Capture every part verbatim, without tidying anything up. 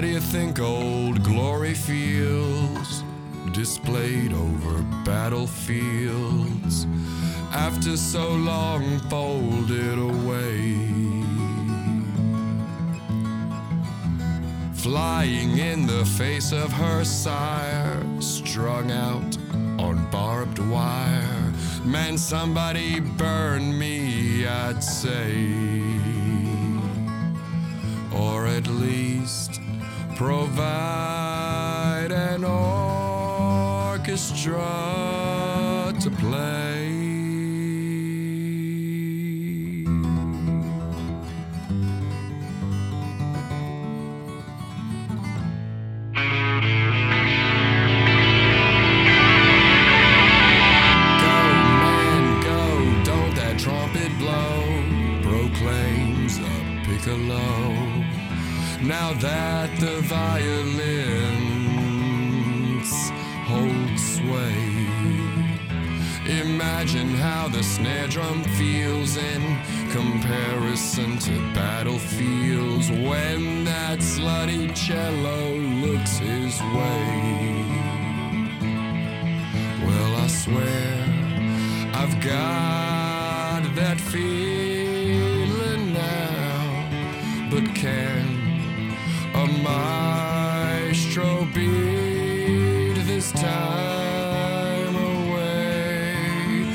How do you think old glory feels, displayed over battlefields, after so long folded away? Flying in the face of her sire, strung out on barbed wire. Man, somebody burn me, I'd say. Or at least provide an orchestra to play. Now that the violins hold sway, imagine how the snare drum feels in comparison to battlefields when that slutty cello looks his way. Well, I swear I've got that feeling now, but can a maestro beat this time away?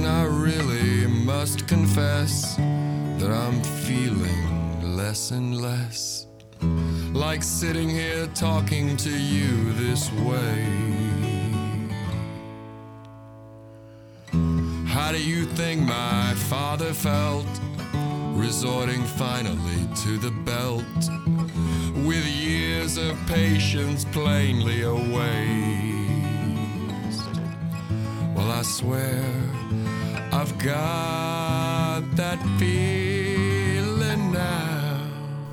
I really don't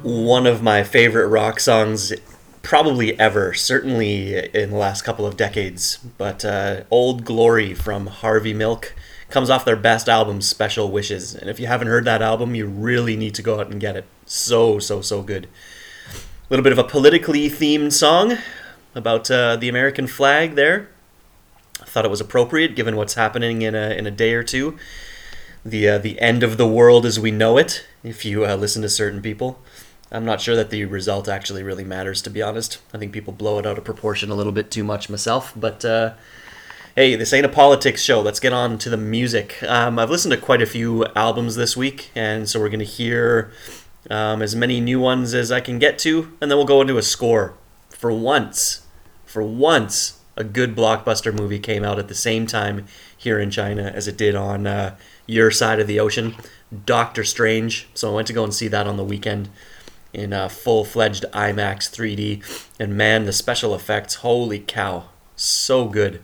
One of my favorite rock songs probably ever, certainly in the last couple of decades, but uh, Old Glory from Harvey Milk comes off their best album, Special Wishes, and if you haven't heard that album, you really need to go out and get it. So, so, so good. A little bit of a politically themed song about uh, the American flag there. I thought it was appropriate given what's happening in a, in a day or two. The, uh, the end of the world as we know it, if you uh, listen to certain people. I'm not sure that the result actually really matters, to be honest. I think people blow it out of proportion a little bit too much myself. But, uh, hey, this ain't a politics show. Let's get on to the music. Um, I've listened to quite a few albums this week, and so we're going to hear um, as many new ones as I can get to, and then we'll go into a score. For once, for once, a good blockbuster movie came out at the same time here in China as it did on uh, your side of the ocean, Doctor Strange. So I went to go and see that on the weekend in a full-fledged IMAX three D. And man, the special effects, holy cow, so good.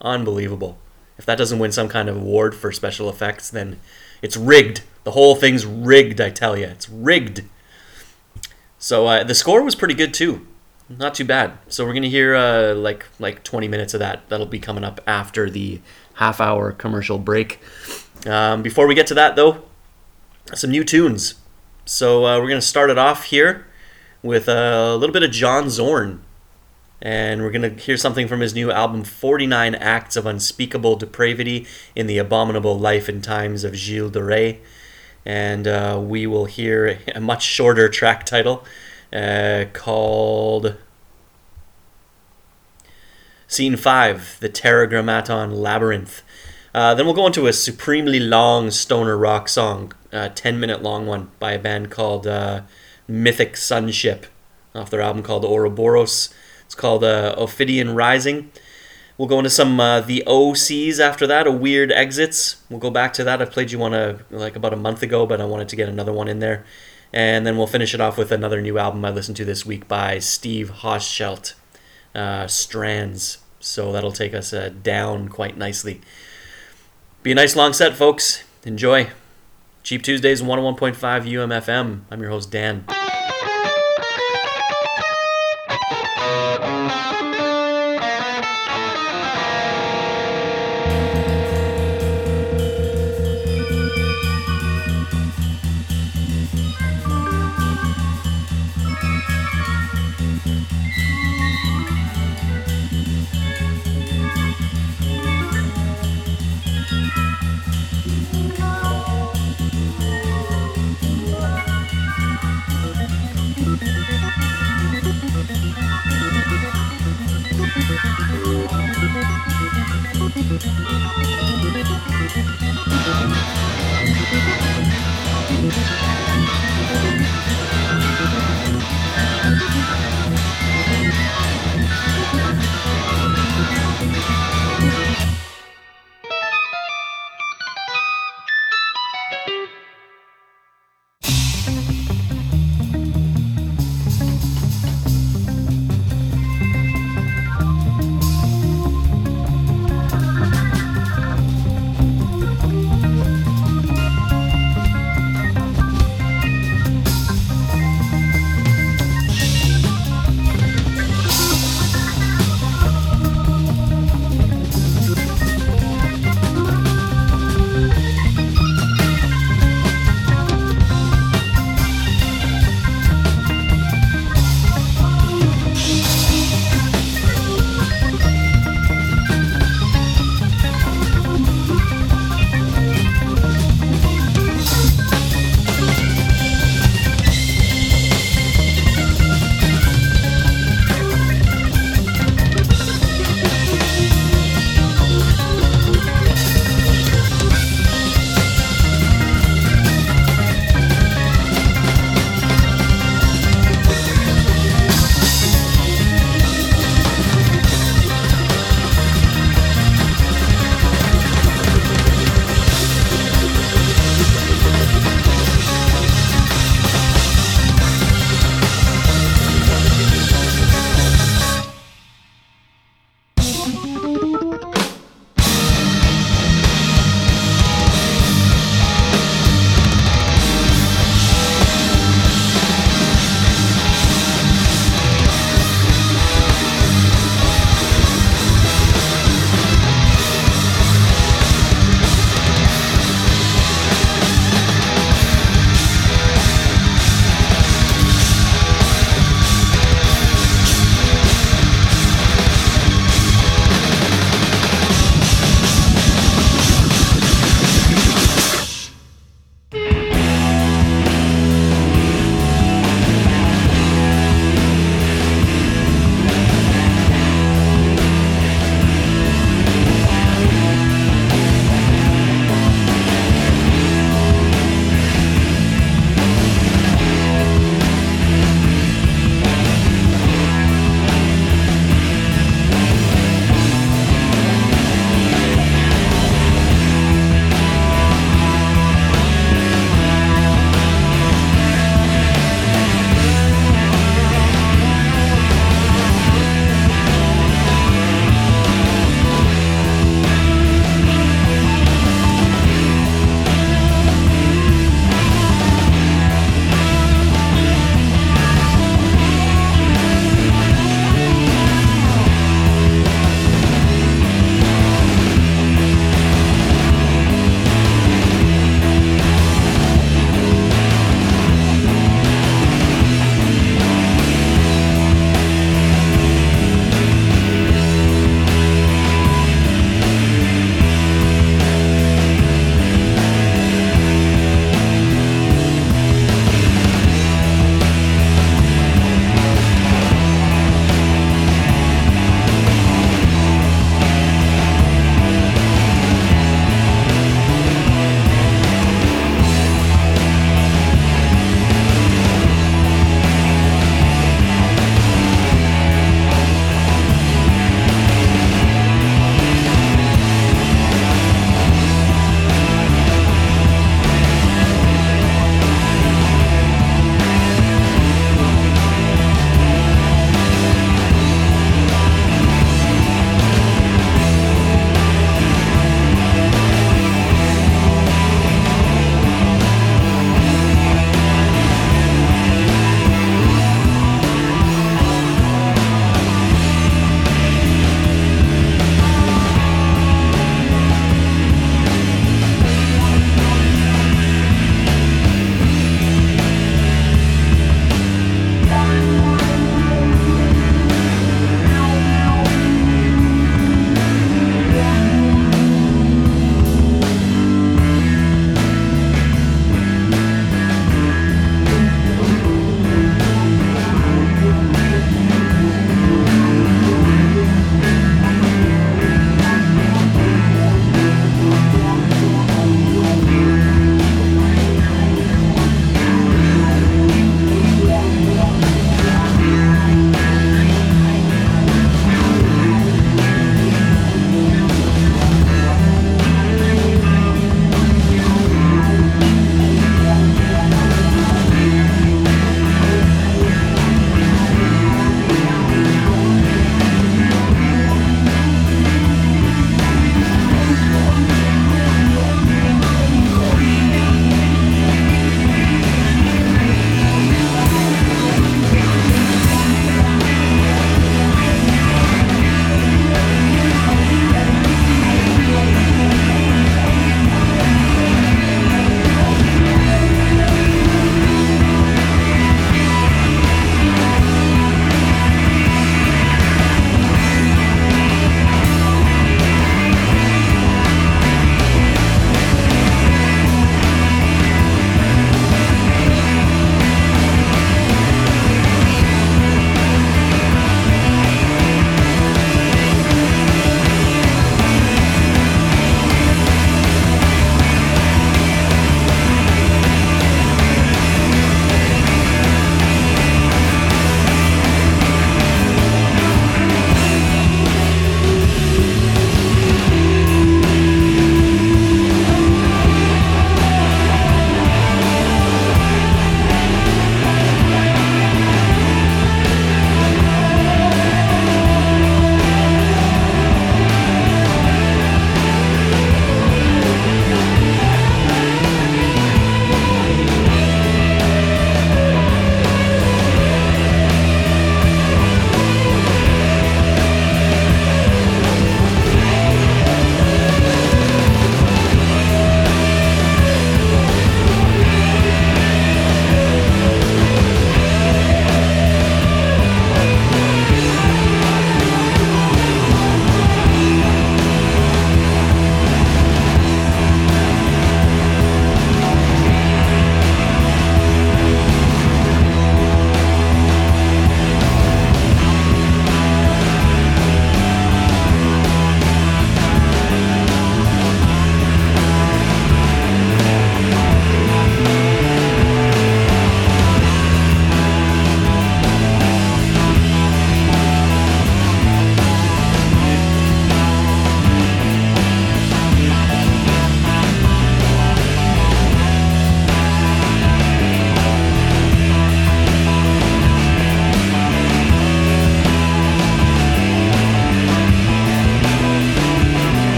Unbelievable. If that doesn't win some kind of award for special effects, then it's rigged. The whole thing's rigged, I tell you. It's rigged. So uh, the score was pretty good, too. Not too bad. So we're going to hear uh, like like twenty minutes of that. That'll be coming up after the half-hour commercial break. Um, before we get to that, though, some new tunes. So uh, we're going to start it off here with a little bit of John Zorn. And we're going to hear something from his new album, forty-nine acts of Unspeakable Depravity in the Abominable Life and Times of Gilles de Rais. And uh, we will hear a much shorter track title uh, called Scene five, The Terragrammaton Labyrinth. Uh, then we'll go into a supremely long stoner rock song, a ten-minute long one by a band called uh, Mythic Sunship, off their album called Ouroboros. It's called uh, Ophidian Rising. We'll go into some uh, The O Cs after that, A Weird Exits. We'll go back to that. I played you one uh, like about a month ago, but I wanted to get another one in there. And then we'll finish it off with another new album I listened to this week by Steve Hoschelt, uh, Strands. So that'll take us uh, down quite nicely. Be a nice long set, folks. Enjoy. Cheap Tuesdays, one oh one point five U M F M. I'm your host, Dan.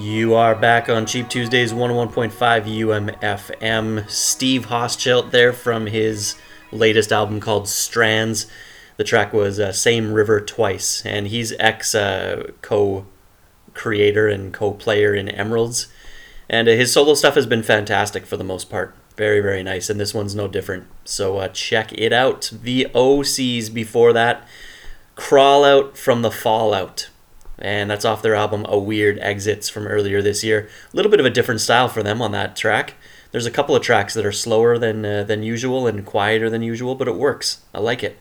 You are back on Cheap Tuesdays, one oh one point five U M F M. Steve Hoschelt there from his latest album called Strands. The track was uh, Same River Twice, and he's ex uh, co-creator and co-player in Emeralds. And uh, his solo stuff has been fantastic for the most part. Very, very nice, and this one's no different. So uh, check it out. The O Cs before that, Crawl Out from the Fallout. And that's off their album A Weird Exits from earlier this year. A little bit of a different style for them on that track. There's a couple of tracks that are slower than uh, than usual and quieter than usual, but it works. I like it.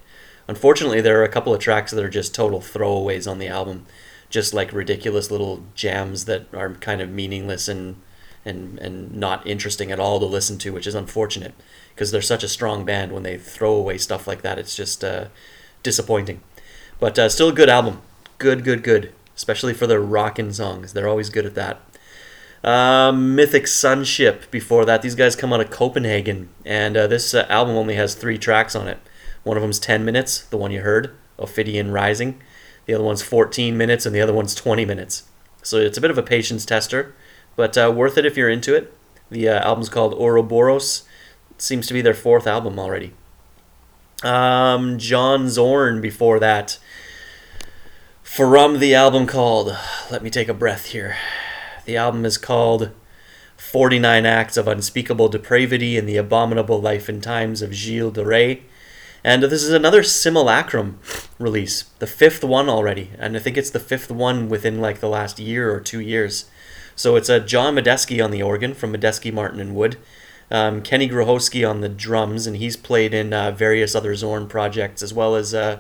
Unfortunately, there are a couple of tracks that are just total throwaways on the album. Just like ridiculous little jams that are kind of meaningless and and, and not interesting at all to listen to, which is unfortunate because they're such a strong band. When they throw away stuff like that, it's just uh, disappointing. But uh, still a good album. Good, good, good. Especially for their rockin' songs. They're always good at that. Uh, Mythic Sunship before that. These guys come out of Copenhagen, and uh, this uh, album only has three tracks on it. One of them's ten minutes, the one you heard, Ophidian Rising. The other one's fourteen minutes, and the other one's twenty minutes. So it's a bit of a patience tester, but uh, worth it if you're into it. The uh, album's called Ouroboros. It seems to be their fourth album already. Um, John Zorn before that. From the album called, let me take a breath here. The album is called forty-nine Acts of Unspeakable Depravity in the Abominable Life and Times of Gilles de Rais. And this is another Simulacrum release, the fifth one already. And I think it's the fifth one within like the last year or two years. So it's uh, John Medesky on the organ from Medesky Martin and Wood. Um, Kenny Grohowski on the drums, and he's played in uh, various other Zorn projects as well as uh,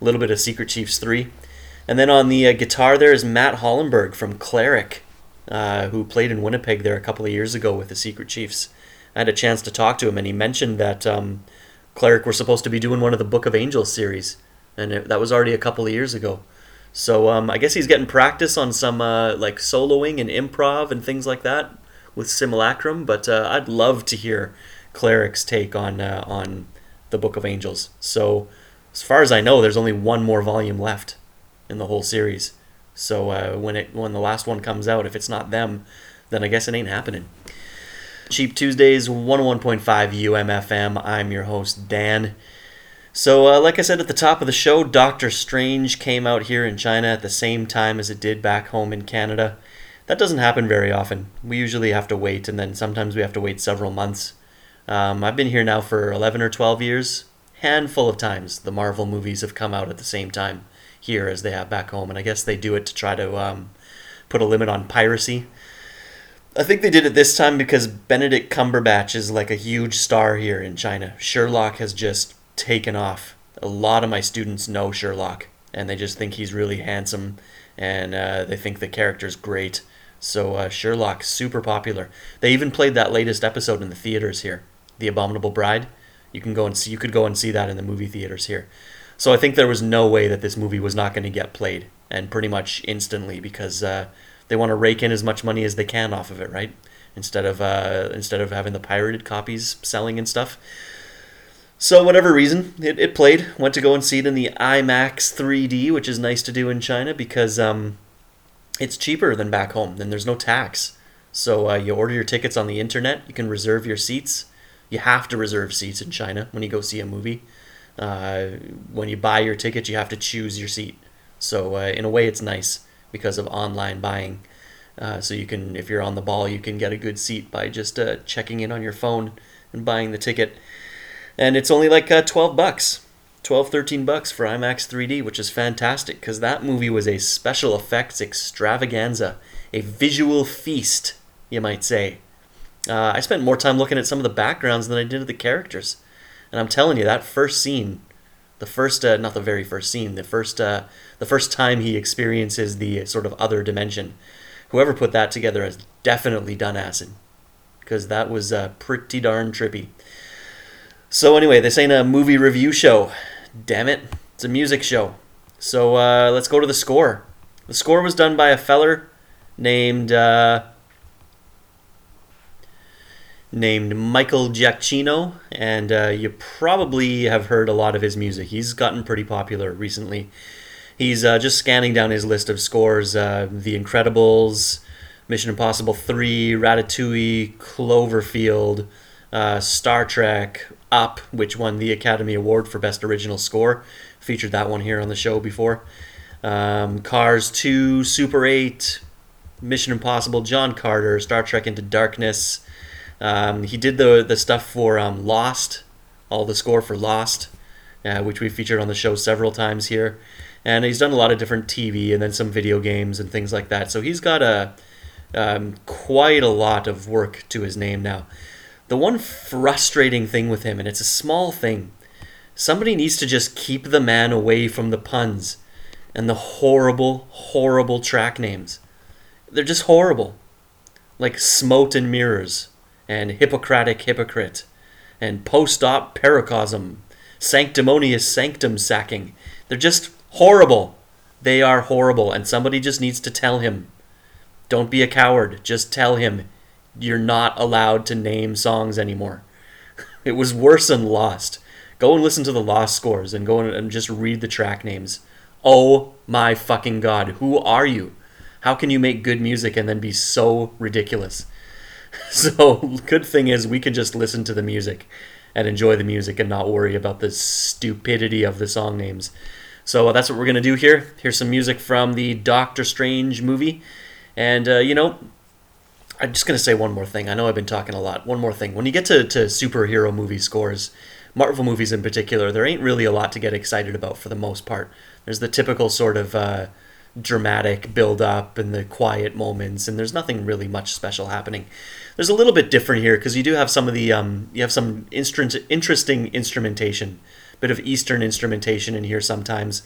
a little bit of Secret Chiefs Three. And then on the uh, guitar there is Matt Hollenberg from Cleric, uh, who played in Winnipeg there a couple of years ago with the Secret Chiefs. I had a chance to talk to him, and he mentioned that um, Cleric were supposed to be doing one of the Book of Angels series, and it, that was already a couple of years ago. So um, I guess he's getting practice on some uh, like soloing and improv and things like that with Simulacrum, but uh, I'd love to hear Cleric's take on uh, on the Book of Angels. So as far as I know, there's only one more volume left in the whole series. So uh, when it when the last one comes out, if it's not them, then I guess it ain't happening. Cheap Tuesdays, one oh one point five U M F M. I'm your host, Dan. So uh, like I said at the top of the show, Doctor Strange came out here in China at the same time as it did back home in Canada. That doesn't happen very often. We usually have to wait, and then sometimes we have to wait several months. Um, I've been here now for eleven or twelve years. Handful of times the Marvel movies have come out at the same time here as they have back home, and I guess they do it to try to um, put a limit on piracy. I think they did it this time because Benedict Cumberbatch is like a huge star here in China. Sherlock has just taken off. A lot of my students know Sherlock, and they just think he's really handsome, and uh, they think the character's great. So uh, Sherlock's super popular. They even played that latest episode in the theaters here, The Abominable Bride. You can go and see. You could go and see that in the movie theaters here. So I think there was no way that this movie was not going to get played, and pretty much instantly, because uh, they want to rake in as much money as they can off of it, right? Instead of uh, instead of having the pirated copies selling and stuff. So whatever reason, it, it played. Went to go and see it in the IMAX three D, which is nice to do in China because um, it's cheaper than back home. Then there's no tax. So uh, you order your tickets on the internet. You can reserve your seats. You have to reserve seats in China when you go see a movie. Uh, when you buy your ticket, you have to choose your seat. So uh, in a way, it's nice because of online buying. Uh, so you can, if you're on the ball, you can get a good seat by just uh, checking in on your phone and buying the ticket. And it's only like uh, twelve bucks, twelve, thirteen bucks for IMAX three D, which is fantastic because that movie was a special effects extravaganza, a visual feast, you might say. Uh, I spent more time looking at some of the backgrounds than I did at the characters. And I'm telling you, that first scene, the first, uh, not the very first scene, the first uh, the first time he experiences the sort of other dimension, whoever put that together has definitely done acid, because that was uh, pretty darn trippy. So anyway, this ain't a movie review show. Damn it. It's a music show. So uh, let's go to the score. The score was done by a feller named, uh, named Michael Giacchino, and uh, you probably have heard a lot of his music. He's gotten pretty popular recently. He's uh, just scanning down his list of scores, uh, The Incredibles, Mission Impossible three, Ratatouille, Cloverfield, uh, Star Trek, Up, which won the Academy Award for Best Original Score. Featured that one here on the show before. Um, Cars two, Super eight, Mission Impossible, John Carter, Star Trek Into Darkness. Um, he did the the stuff for um, Lost, all the score for Lost, uh, which we featured on the show several times here. And he's done a lot of different T V and then some video games and things like that. So he's got a um, quite a lot of work to his name now. The one frustrating thing with him, and it's a small thing, somebody needs to just keep the man away from the puns and the horrible, horrible track names. They're just horrible. Like Smote and Mirrors, and Hippocratic Hypocrite, and Post-Op Paracosm, Sanctimonious Sanctum Sacking. They're just horrible. They are horrible, and somebody just needs to tell him. Don't be a coward. Just tell him you're not allowed to name songs anymore. It was worse than Lost. Go and listen to the Lost scores and go and just read the track names. Oh my fucking god, who are you? How can you make good music and then be so ridiculous? So, good thing is we can just listen to the music and enjoy the music and not worry about the stupidity of the song names. So that's what we're going to do here. Here's some music from the Doctor Strange movie. And, uh, you know, I'm just going to say one more thing. I know I've been talking a lot. One more thing. When you get to, to superhero movie scores, Marvel movies in particular, there ain't really a lot to get excited about for the most part. There's the typical sort of uh, dramatic build-up and the quiet moments, and there's nothing really much special happening. There's a little bit different here because you do have some of the um, you have some instru- interesting instrumentation, bit of Eastern instrumentation in here sometimes,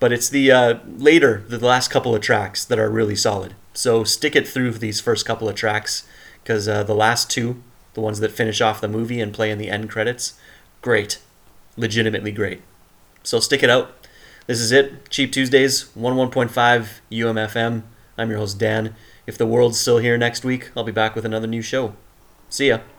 but it's the uh, later the last couple of tracks that are really solid. So stick it through these first couple of tracks because uh, the last two, the ones that finish off the movie and play in the end credits, great, legitimately great. So stick it out. This is it, Cheap Tuesdays, one oh one point five U M F M. I'm your host, Dan. If the world's still here next week, I'll be back with another new show. See ya.